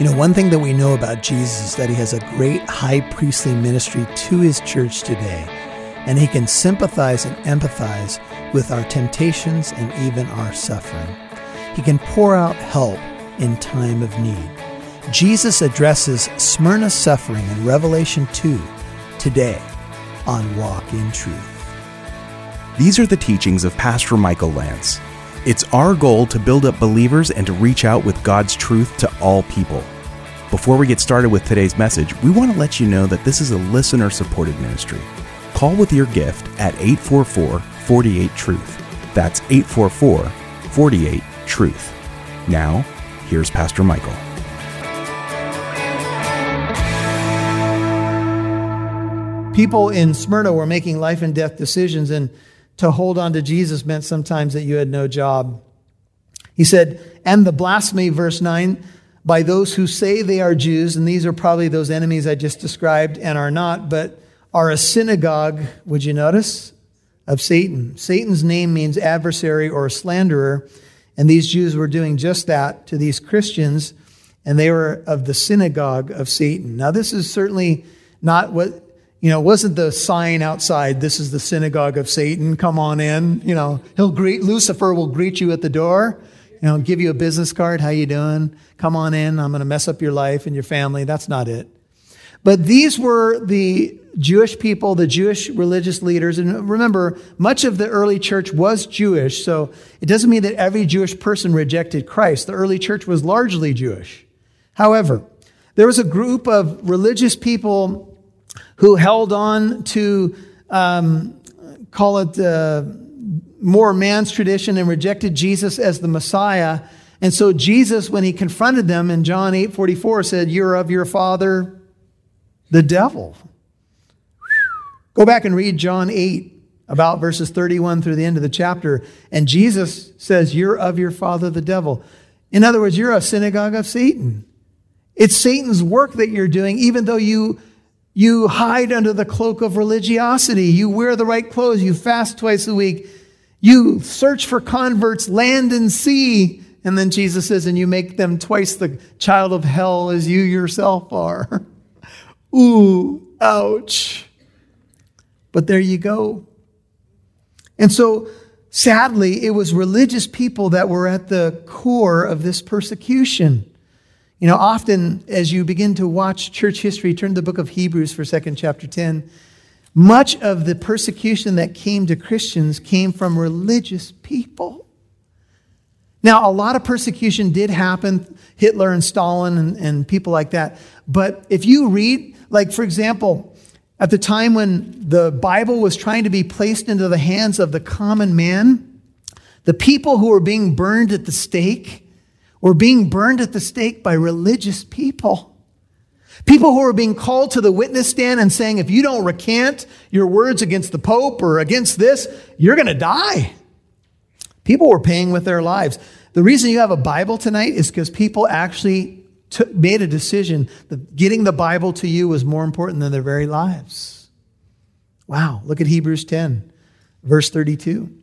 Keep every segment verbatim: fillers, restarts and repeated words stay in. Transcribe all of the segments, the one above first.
You know, one thing that we know about Jesus is that he has a great high priestly ministry to his church today, and he can sympathize and empathize with our temptations and even our suffering. He can pour out help in time of need. Jesus addresses Smyrna's suffering in Revelation two today on Walk in Truth. These are the teachings of Pastor Michael Lance. It's our goal to build up believers and to reach out with God's truth to all people. Before we get started with today's message, we want to let you know that this is a listener-supported ministry. Call with your gift at eight four four, four eight, TRUTH. That's eight four four, four eight, TRUTH. Now, here's Pastor Michael. People in Smyrna were making life and death decisions, and to hold on to Jesus meant sometimes that you had no job. He said, and the blasphemy, verse nine, by those who say they are Jews, and these are probably those enemies I just described and are not, but are a synagogue, would you notice, of Satan. Satan's name means adversary or slanderer, and these Jews were doing just that to these Christians, and they were of the synagogue of Satan. Now, this is certainly not what... You know, it wasn't the sign outside, this is the synagogue of Satan, come on in. You know, he'll greet, Lucifer will greet you at the door, you know, give you a business card, how you doing? Come on in, I'm going to mess up your life and your family. That's not it. But these were the Jewish people, the Jewish religious leaders. And remember, much of the early church was Jewish, so it doesn't mean that every Jewish person rejected Christ. The early church was largely Jewish. However, there was a group of religious people who held on to, um, call it, uh, more man's tradition and rejected Jesus as the Messiah. And so Jesus, when he confronted them in John eight forty-four, said, you're of your father, the devil. Go back and read John eight, about verses thirty-one through the end of the chapter. And Jesus says, you're of your father, the devil. In other words, you're a synagogue of Satan. It's Satan's work that you're doing, even though you... You hide under the cloak of religiosity. You wear the right clothes. You fast twice a week. You search for converts, land and sea. And then Jesus says, and you make them twice the child of hell as you yourself are. Ooh, ouch. But there you go. And so, sadly, it was religious people that were at the core of this persecution. You know, often as you begin to watch church history, turn to the book of Hebrews for second chapter ten, much of the persecution that came to Christians came from religious people. Now, a lot of persecution did happen, Hitler and Stalin and, and people like that. But if you read, like for example, at the time when the Bible was trying to be placed into the hands of the common man, the people who were being burned at the stake were being burned at the stake by religious people. People who were being called to the witness stand and saying, if you don't recant your words against the Pope or against this, you're going to die. People were paying with their lives. The reason you have a Bible tonight is because people actually t- made a decision that getting the Bible to you was more important than their very lives. Wow, look at Hebrews ten, verse thirty-two.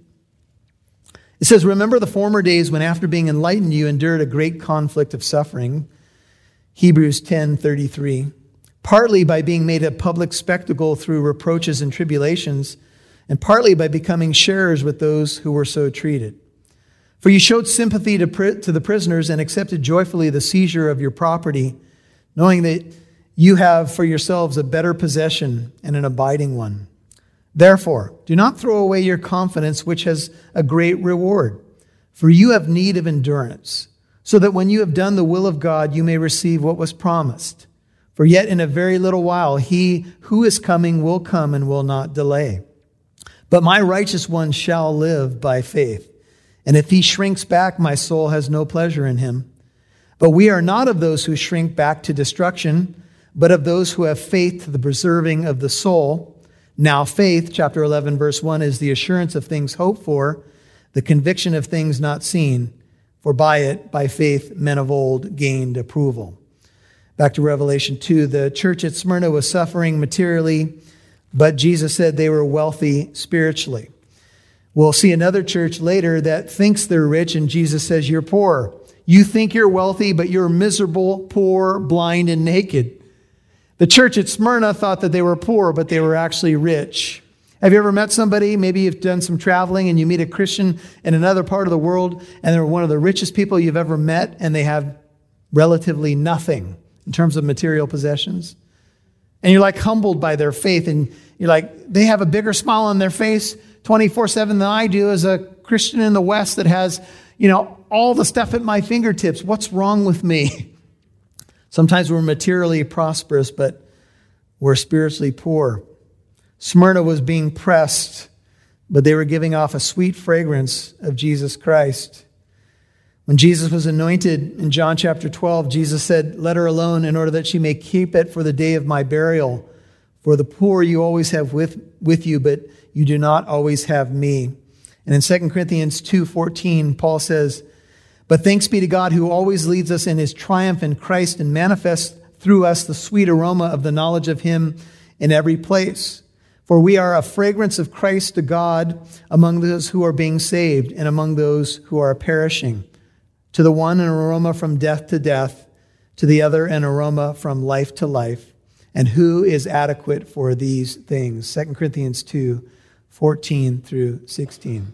It says, remember the former days when after being enlightened, you endured a great conflict of suffering. Hebrews ten thirty-three. Partly by being made a public spectacle through reproaches and tribulations, and partly by becoming sharers with those who were so treated. For you showed sympathy to, pr- to the prisoners and accepted joyfully the seizure of your property, knowing that you have for yourselves a better possession and an abiding one. Therefore, do not throw away your confidence, which has a great reward, for you have need of endurance, so that when you have done the will of God, you may receive what was promised. For yet in a very little while, he who is coming will come and will not delay. But my righteous one shall live by faith, and if he shrinks back, my soul has no pleasure in him. But we are not of those who shrink back to destruction, but of those who have faith to the preserving of the soul. Now faith, chapter eleven, verse one, is the assurance of things hoped for, the conviction of things not seen, for by it, by faith, men of old gained approval. Back to Revelation two, the church at Smyrna was suffering materially, but Jesus said they were wealthy spiritually. We'll see another church later that thinks they're rich, and Jesus says, you're poor. you think you're wealthy, but you're miserable, poor, blind, and naked. The church at Smyrna thought that they were poor, but they were actually rich. Have you ever met somebody? Maybe you've done some traveling and you meet a Christian in another part of the world, and they're one of the richest people you've ever met, and they have relatively nothing in terms of material possessions. And you're like humbled by their faith, and you're like, they have a bigger smile on their face twenty-four seven than I do as a Christian in the West that has, you know, all the stuff at my fingertips. What's wrong with me? Sometimes we're materially prosperous, but we're spiritually poor. Smyrna was being pressed, but they were giving off a sweet fragrance of Jesus Christ. When Jesus was anointed in John chapter twelve, Jesus said, "Let her alone in order that she may keep it for the day of my burial. For the poor you always have with, with you, but you do not always have me." And in Second Corinthians two fourteen, Paul says, "But thanks be to God who always leads us in his triumph in Christ and manifests through us the sweet aroma of the knowledge of him in every place. For we are a fragrance of Christ to God among those who are being saved and among those who are perishing. To the one an aroma from death to death, to the other an aroma from life to life. And who is adequate for these things?" Second Corinthians two fourteen through sixteen.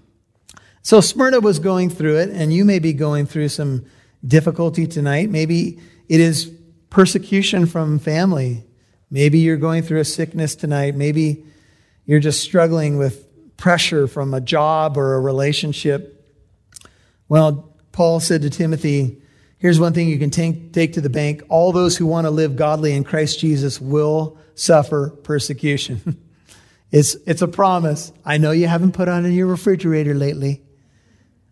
So Smyrna was going through it, and you may be going through some difficulty tonight. Maybe it is persecution from family. Maybe you're going through a sickness tonight. Maybe you're just struggling with pressure from a job or a relationship. Well, Paul said to Timothy, here's one thing you can take, take to the bank. All those who want to live godly in Christ Jesus will suffer persecution. It's, it's a promise. I know you haven't put on in your refrigerator lately,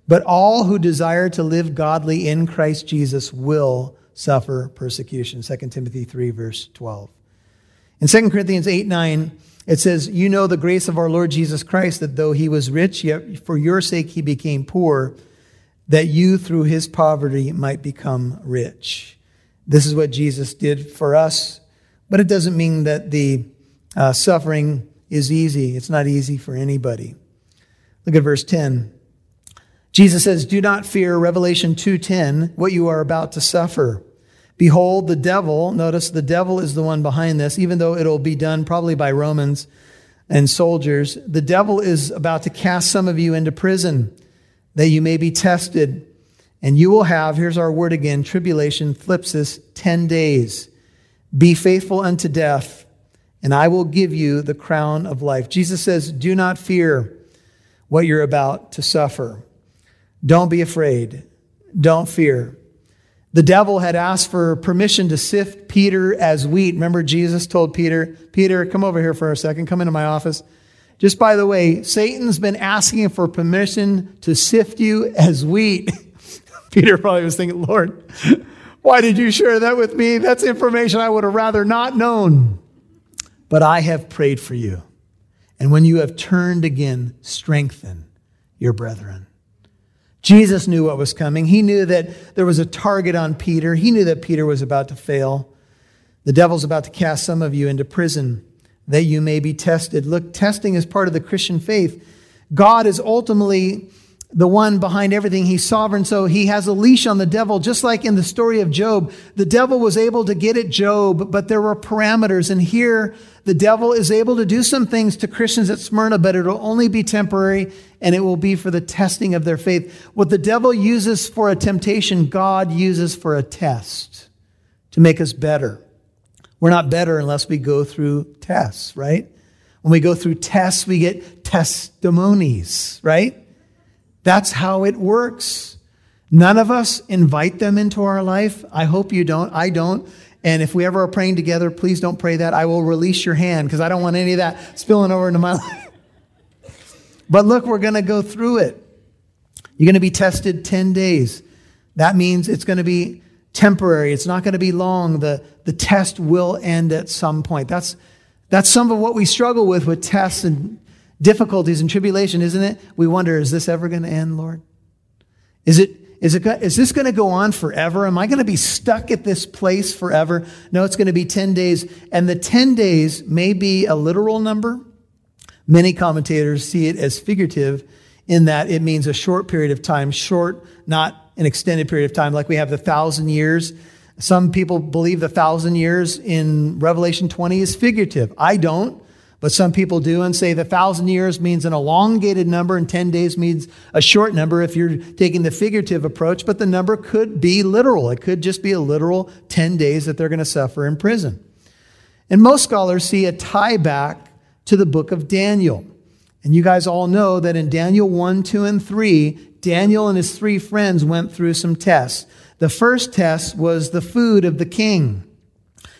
but all who desire to live godly in Christ Jesus will suffer persecution. Second Timothy three, verse twelve. In Second Corinthians eight nine, it says, "You know the grace of our Lord Jesus Christ, that though he was rich, yet for your sake he became poor, that you through his poverty might become rich." This is what Jesus did for us, but it doesn't mean that the uh, suffering is easy. It's not easy for anybody. Look at verse ten. Jesus says, "Do not fear," Revelation two ten, "what you are about to suffer. Behold, the devil," notice the devil is the one behind this, even though it'll be done probably by Romans and soldiers, "the devil is about to cast some of you into prison, that you may be tested, and you will have," here's our word again, tribulation, thlipsis, ten days. "Be faithful unto death, and I will give you the crown of life." Jesus says, do not fear what you're about to suffer. Don't be afraid. Don't fear. The devil had asked for permission to sift Peter as wheat. Remember, Jesus told Peter, Peter, come over here for a second. Come into my office. Just by the way, Satan's been asking for permission to sift you as wheat. Peter probably was thinking, Lord, why did you share that with me? That's information I would have rather not known. But I have prayed for you. And when you have turned again, strengthen your brethren. Jesus knew what was coming. He knew that there was a target on Peter. He knew that Peter was about to fail. The devil's about to cast some of you into prison, that you may be tested. Look, testing is part of the Christian faith. God is ultimately the one behind everything. He's sovereign, so he has a leash on the devil, just like in the story of Job. The devil was able to get at Job, but there were parameters. And here, the devil is able to do some things to Christians at Smyrna, but it'll only be temporary, and it will be for the testing of their faith. What the devil uses for a temptation, God uses for a test to make us better. We're not better unless we go through tests, right? When we go through tests, we get testimonies, right? That's how it works. None of us invite them into our life. I hope you don't. I don't. And if we ever are praying together, please don't pray that. I will release your hand because I don't want any of that spilling over into my life. But look, we're going to go through it. You're going to be tested ten days. That means it's going to be temporary. It's not going to be long. The, the test will end at some point. That's, that's some of what we struggle with, with tests and difficulties and tribulation, isn't it? We wonder, is this ever going to end, Lord? Is it, is it, is this going to go on forever? Am I going to be stuck at this place forever? No, it's going to be ten days. And the ten days may be a literal number. Many commentators see it as figurative. in that it means a short period of time, short, not an extended period of time, like we have the thousand years. Some people believe the thousand years in Revelation twenty is figurative. I don't, but some people do and say the thousand years means an elongated number and ten days means a short number if you're taking the figurative approach, but the number could be literal. It could just be a literal ten days that they're going to suffer in prison. And most scholars see a tie back to the book of Daniel. And you guys all know that in Daniel one, two, and three, Daniel and his three friends went through some tests. The first test was the food of the king.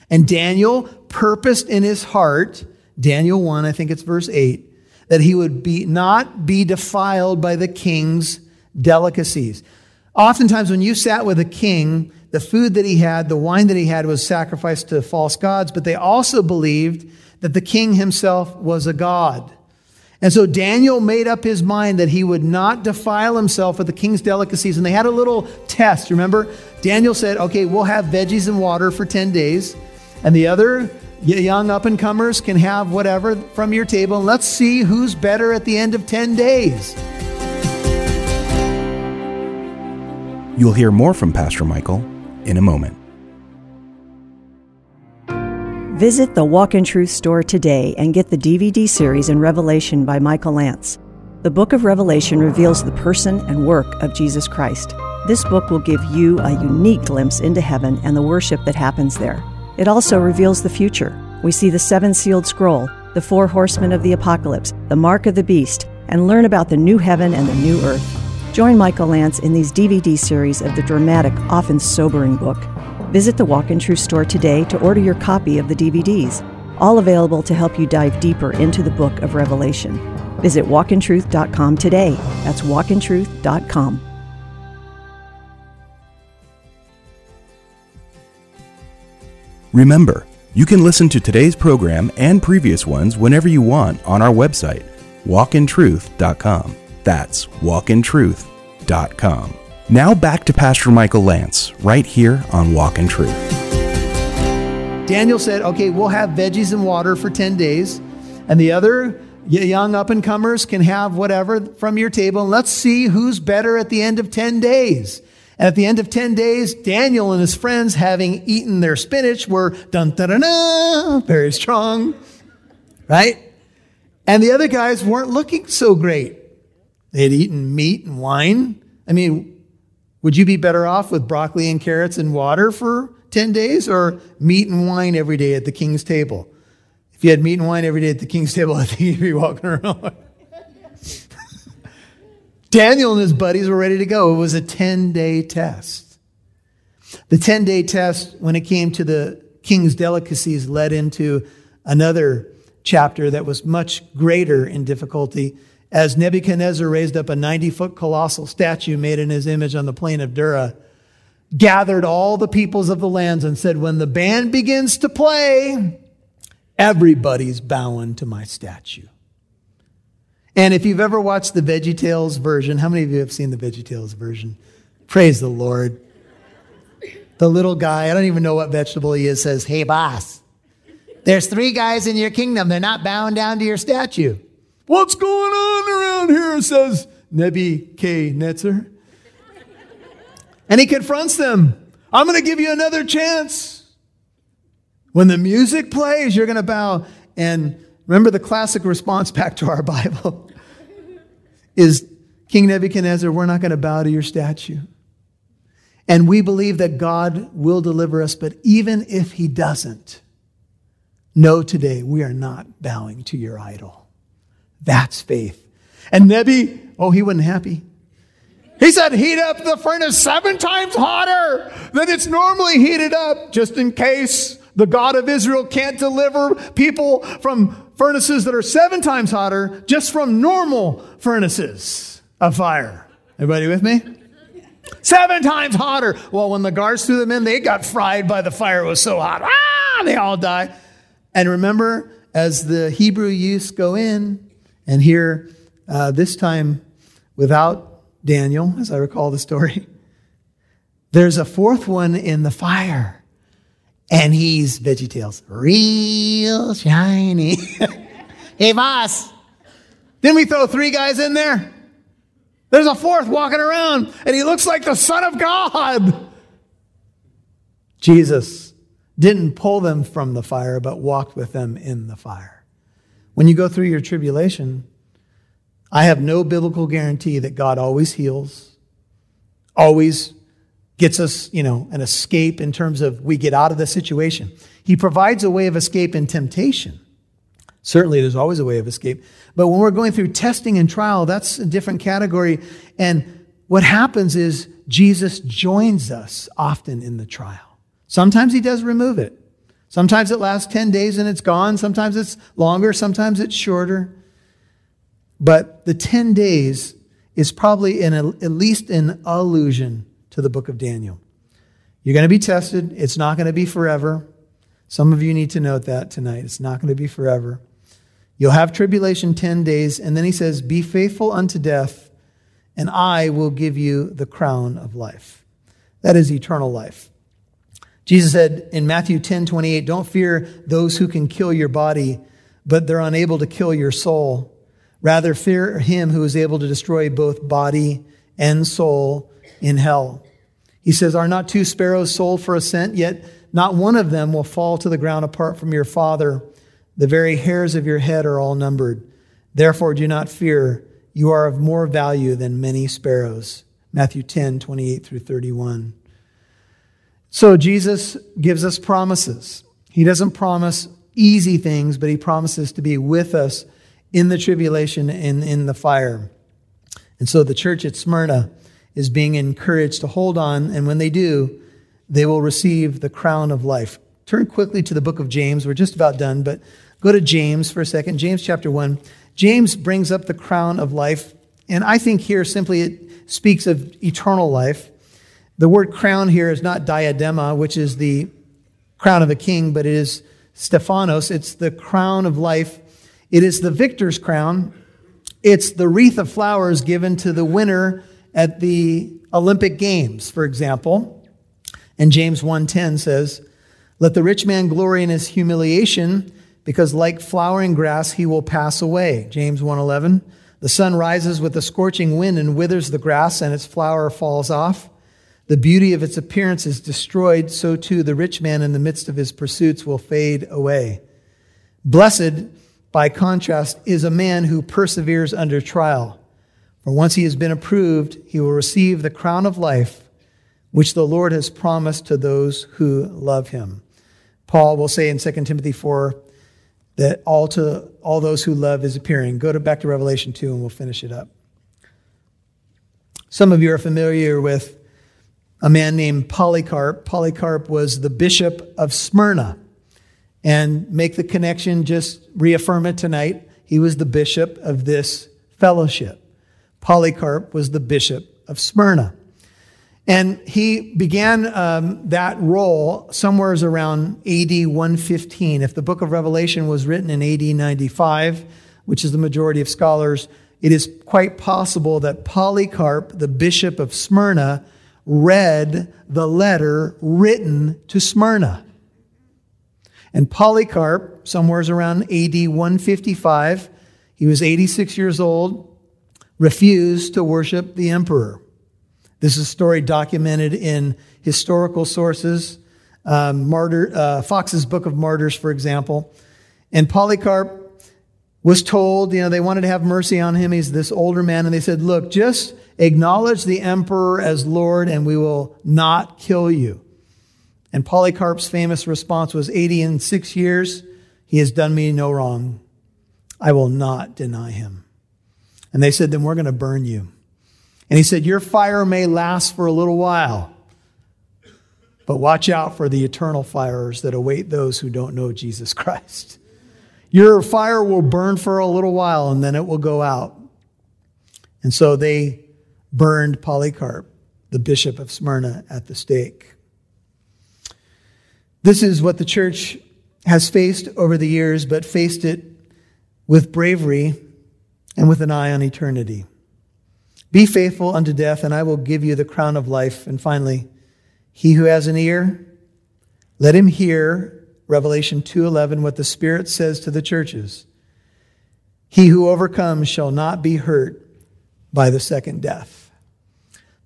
And Daniel purposed in his heart, Daniel one, I think it's verse eight, that he would be not be defiled by the king's delicacies. Oftentimes when you sat with a king, the food that he had, the wine that he had was sacrificed to false gods, but they also believed that the king himself was a god. And so Daniel made up his mind that he would not defile himself with the king's delicacies. And they had a little test, remember? Daniel said, okay, we'll have veggies and water for ten days. And the other young up-and-comers can have whatever from your table. And let's see who's better at the end of ten days. You'll hear more from Pastor Michael in a moment. Visit the Walk in Truth store today and get the D V D series in Revelation by Michael Lance. The book of Revelation reveals the person and work of Jesus Christ. This book will give you a unique glimpse into heaven and the worship that happens there. It also reveals the future. We see the seven sealed scroll, the four horsemen of the apocalypse, the mark of the beast, and learn about the new heaven and the new earth. Join Michael Lance in these D V D series of the dramatic, often sobering book. Visit the Walk in Truth store today to order your copy of the D V Ds, all available to help you dive deeper into the book of Revelation. Visit walk in truth dot com today. That's walk in truth dot com. Remember, you can listen to today's program and previous ones whenever you want on our website, walk in truth dot com. That's walk in truth dot com. Now back to Pastor Michael Lance, right here on Walk in Truth. Daniel said, okay, we'll have veggies and water for ten days, and the other young up-and-comers can have whatever from your table, and let's see who's better at the end of ten days. And at the end of ten days, Daniel and his friends, having eaten their spinach, were dun-da-da-da, very strong, right? And the other guys weren't looking so great. They had eaten meat and wine. I mean, would you be better off with broccoli and carrots and water for ten days or meat and wine every day at the king's table? If you had meat and wine every day at the king's table, I think you'd be walking around. Daniel and his buddies were ready to go. It was a ten-day test. The ten-day test, when it came to the king's delicacies, led into another chapter that was much greater in difficulty, as Nebuchadnezzar raised up a ninety-foot colossal statue made in his image on the plain of Dura, gathered all the peoples of the lands and said, when the band begins to play, everybody's bowing to my statue. And if you've ever watched the VeggieTales version, how many of you have seen the VeggieTales version? Praise the Lord. The little guy, I don't even know what vegetable he is, says, hey, boss, there's three guys in your kingdom. They're not bowing down to your statue. What's going on around here, says Nebuchadnezzar. And he confronts them. I'm going to give you another chance. When the music plays, you're going to bow. And remember, the classic response back to our Bible is, King Nebuchadnezzar, we're not going to bow to your statue. And we believe that God will deliver us, but even if he doesn't, no, today we are not bowing to your idol. That's faith. And Nebi, oh, he wasn't happy. He said, heat up the furnace seven times hotter than it's normally heated up, just in case the God of Israel can't deliver people from furnaces that are seven times hotter, just from normal furnaces of fire. Everybody with me? Seven times hotter. Well, when the guards threw them in, they got fried by the fire. It was so hot. Ah, they all die. And remember, as the Hebrew youths go in, and here, uh, this time, without Daniel, as I recall the story, there's a fourth one in the fire. And he's, VeggieTales, real shiny. Hey, boss, didn't we throw three guys in there? There's a fourth walking around, and he looks like the Son of God. Jesus didn't pull them from the fire, but walked with them in the fire. When you go through your tribulation, I have no biblical guarantee that God always heals, always gets us, you know, an escape in terms of we get out of the situation. He provides a way of escape in temptation. Certainly, there's always a way of escape. But when we're going through testing and trial, that's a different category. And what happens is Jesus joins us often in the trial. Sometimes he does remove it. Sometimes it lasts ten days and it's gone. Sometimes it's longer. Sometimes it's shorter. But the ten days is probably in a, at least an allusion to the book of Daniel. You're going to be tested. It's not going to be forever. Some of you need to note that tonight. It's not going to be forever. You'll have tribulation ten days, and then he says, be faithful unto death, and I will give you the crown of life. That is eternal life. Jesus said in Matthew ten twenty-eight, don't fear those who can kill your body, but they're unable to kill your soul. Rather fear him who is able to destroy both body and soul in hell. He says, are not two sparrows sold for a cent? Yet not one of them will fall to the ground apart from your Father. The very hairs of your head are all numbered. Therefore, do not fear. You are of more value than many sparrows. Matthew ten, twenty-eight through thirty-one. So Jesus gives us promises. He doesn't promise easy things, but he promises to be with us in the tribulation and in the fire. And so the church at Smyrna is being encouraged to hold on. And when they do, they will receive the crown of life. Turn quickly to the book of James. We're just about done, but go to James for a second. James chapter one. James brings up the crown of life. And I think here simply it speaks of eternal life. The word crown here is not diadema, which is the crown of a king, but it is Stephanos. It's the crown of life. It is the victor's crown. It's the wreath of flowers given to the winner at the Olympic Games, for example. And James one ten says, let the rich man glory in his humiliation, because like flowering grass he will pass away. James one eleven, the sun rises with a scorching wind and withers the grass, and its flower falls off. The beauty of its appearance is destroyed, so too the rich man in the midst of his pursuits will fade away. Blessed, by contrast, is a man who perseveres under trial. For once he has been approved, he will receive the crown of life, which the Lord has promised to those who love him. Paul will say in Second Timothy four that all to all those who love is appearing. Go to, back to Revelation two and we'll finish it up. Some of you are familiar with a man named Polycarp. Polycarp was the bishop of Smyrna. And make the connection, just reaffirm it tonight. He was the bishop of this fellowship. Polycarp was the bishop of Smyrna. And he began um, that role somewhere around A D one fifteen. If the book of Revelation was written in A D ninety-five, which is the majority of scholars, it is quite possible that Polycarp, the bishop of Smyrna, read the letter written to Smyrna. And Polycarp, somewhere around A D one fifty-five, he was eighty-six years old, refused to worship the emperor. This is a story documented in historical sources, um, Martyr, uh, Foxe's Book of Martyrs, for example. And Polycarp was told, you know, they wanted to have mercy on him. He's this older man. And they said, look, just acknowledge the emperor as Lord and we will not kill you. And Polycarp's famous response was, eighty and six years, he has done me no wrong. I will not deny him. And they said, then we're going to burn you. And he said, your fire may last for a little while, but watch out for the eternal fires that await those who don't know Jesus Christ. Your fire will burn for a little while, and then it will go out. And so they burned Polycarp, the bishop of Smyrna, at the stake. This is what the church has faced over the years, but faced it with bravery and with an eye on eternity. Be faithful unto death, and I will give you the crown of life. And finally, he who has an ear, let him hear, Revelation two eleven, what the Spirit says to the churches. He who overcomes shall not be hurt by the second death.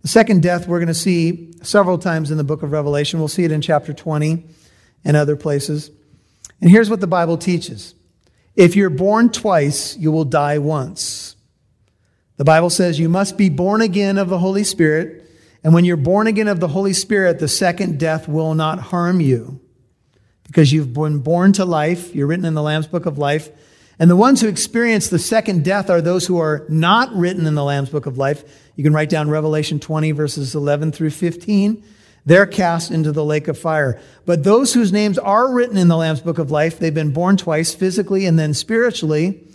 The second death we're going to see several times in the book of Revelation. We'll see it in chapter twenty and other places. And here's what the Bible teaches. If you're born twice, you will die once. The Bible says you must be born again of the Holy Spirit. And when you're born again of the Holy Spirit, the second death will not harm you, because you've been born to life. You're written in the Lamb's Book of Life. And the ones who experience the second death are those who are not written in the Lamb's Book of Life. You can write down Revelation twenty, verses eleven through fifteen. They're cast into the lake of fire. But those whose names are written in the Lamb's Book of Life, they've been born twice, physically and then spiritually,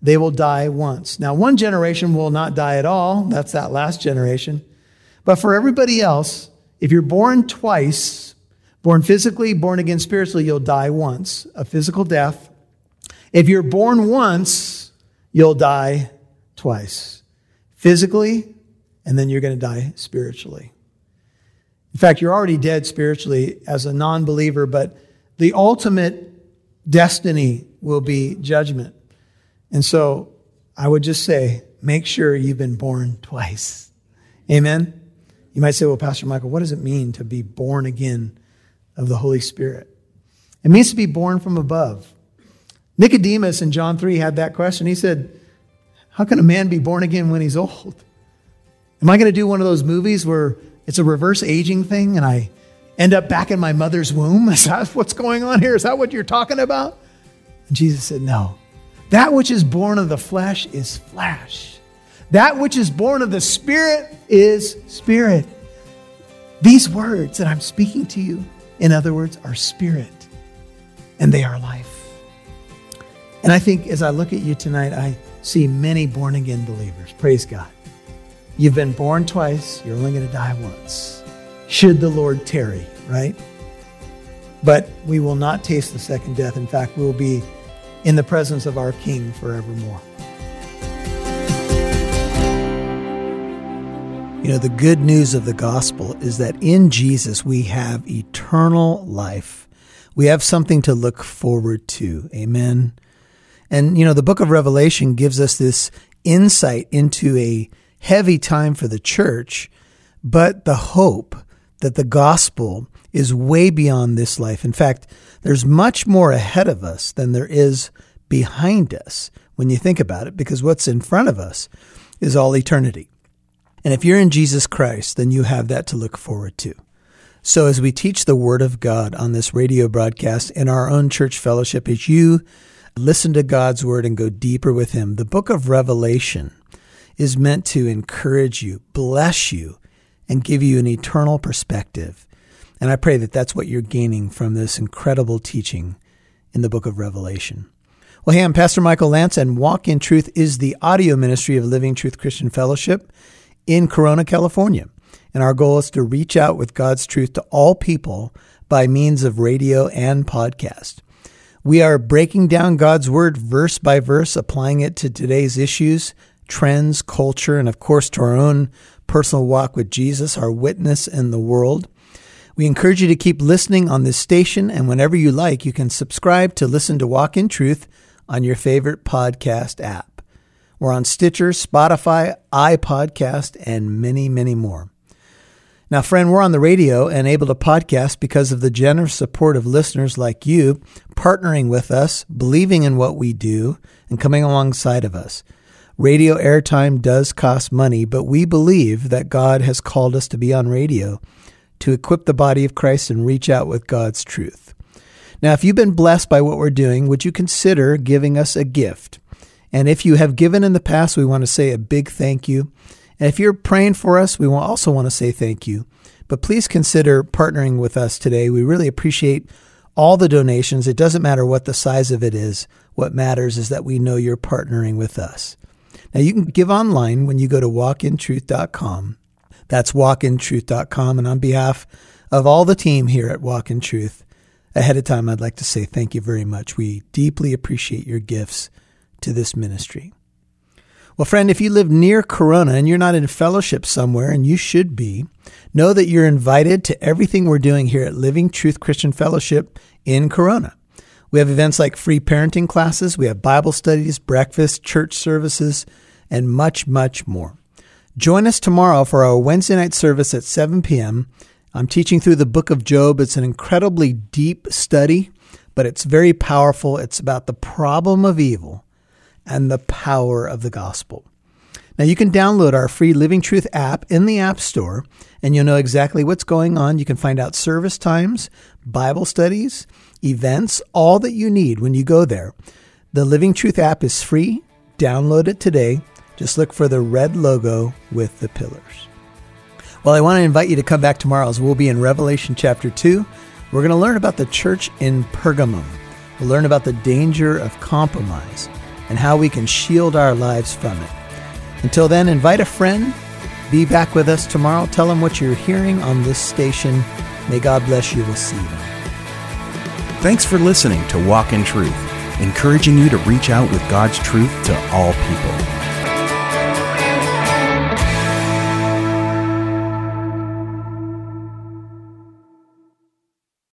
they will die once. Now, one generation will not die at all. That's that last generation. But for everybody else, if you're born twice, born physically, born again spiritually, you'll die once, a physical death. If you're born once, you'll die twice, physically, and then you're going to die spiritually. In fact, you're already dead spiritually as a non-believer, but the ultimate destiny will be judgment. And so I would just say, make sure you've been born twice. Amen? You might say, well, Pastor Michael, what does it mean to be born again of the Holy Spirit? It means to be born from above. Nicodemus in John three had that question. He said, how can a man be born again when he's old? Am I going to do one of those movies where it's a reverse aging thing and I end up back in my mother's womb? Is that what's going on here? Is that what you're talking about? And Jesus said, no. That which is born of the flesh is flesh. That which is born of the Spirit is spirit. These words that I'm speaking to you, in other words, are spirit, and they are life. And I think as I look at you tonight, I see many born-again believers. Praise God. You've been born twice. You're only going to die once, should the Lord tarry, right? But we will not taste the second death. In fact, we'll be in the presence of our King forevermore. You know, the good news of the gospel is that in Jesus we have eternal life. We have something to look forward to. Amen. And, you know, the book of Revelation gives us this insight into a heavy time for the church, but the hope that the gospel is way beyond this life. In fact, there's much more ahead of us than there is behind us when you think about it, because what's in front of us is all eternity. And if you're in Jesus Christ, then you have that to look forward to. So as we teach the Word of God on this radio broadcast in our own church fellowship, as you listen to God's Word and go deeper with Him, the book of Revelation is meant to encourage you, bless you, and give you an eternal perspective. And I pray that that's what you're gaining from this incredible teaching in the book of Revelation. Well, hey, I'm Pastor Michael Lance, and Walk in Truth is the audio ministry of Living Truth Christian Fellowship in Corona, California. And our goal is to reach out with God's truth to all people by means of radio and podcast. We are breaking down God's Word verse by verse, applying it to today's issues, trends, culture, and of course to our own personal walk with Jesus, our witness in the world. We encourage you to keep listening on this station, and whenever you like, you can subscribe to listen to Walk in Truth on your favorite podcast app. We're on Stitcher, Spotify, iPodcast, and many, many more. Now, friend, we're on the radio and able to podcast because of the generous support of listeners like you partnering with us, believing in what we do, and coming alongside of us. Radio airtime does cost money, but we believe that God has called us to be on radio to equip the body of Christ and reach out with God's truth. Now, if you've been blessed by what we're doing, would you consider giving us a gift? And if you have given in the past, we want to say a big thank you. And if you're praying for us, we also want to say thank you. But please consider partnering with us today. We really appreciate all the donations. It doesn't matter what the size of it is. What matters is that we know you're partnering with us. Now, you can give online when you go to walk in truth dot com. That's walk in truth dot com. And on behalf of all the team here at Walk in Truth, ahead of time, I'd like to say thank you very much. We deeply appreciate your gifts to this ministry. Well, friend, if you live near Corona and you're not in fellowship somewhere, and you should be, know that you're invited to everything we're doing here at Living Truth Christian Fellowship in Corona. We have events like free parenting classes, we have Bible studies, breakfast, church services, and much, much more. Join us tomorrow for our Wednesday night service at seven p.m. I'm teaching through the book of Job. It's an incredibly deep study, but it's very powerful. It's about the problem of evil and the power of the gospel. Now, you can download our free Living Truth app in the App Store, and you'll know exactly what's going on. You can find out service times, Bible studies, events, all that you need when you go there. The Living Truth app is free. Download it today. Just look for the red logo with the pillars. Well, I want to invite you to come back tomorrow as we'll be in Revelation chapter two. We're going to learn about the church in Pergamum. We'll learn about the danger of compromise and how we can shield our lives from it. Until then, invite a friend. Be back with us tomorrow. Tell them what you're hearing on this station. May God bless you. We'll see you. Thanks for listening to Walk in Truth, encouraging you to reach out with God's truth to all people.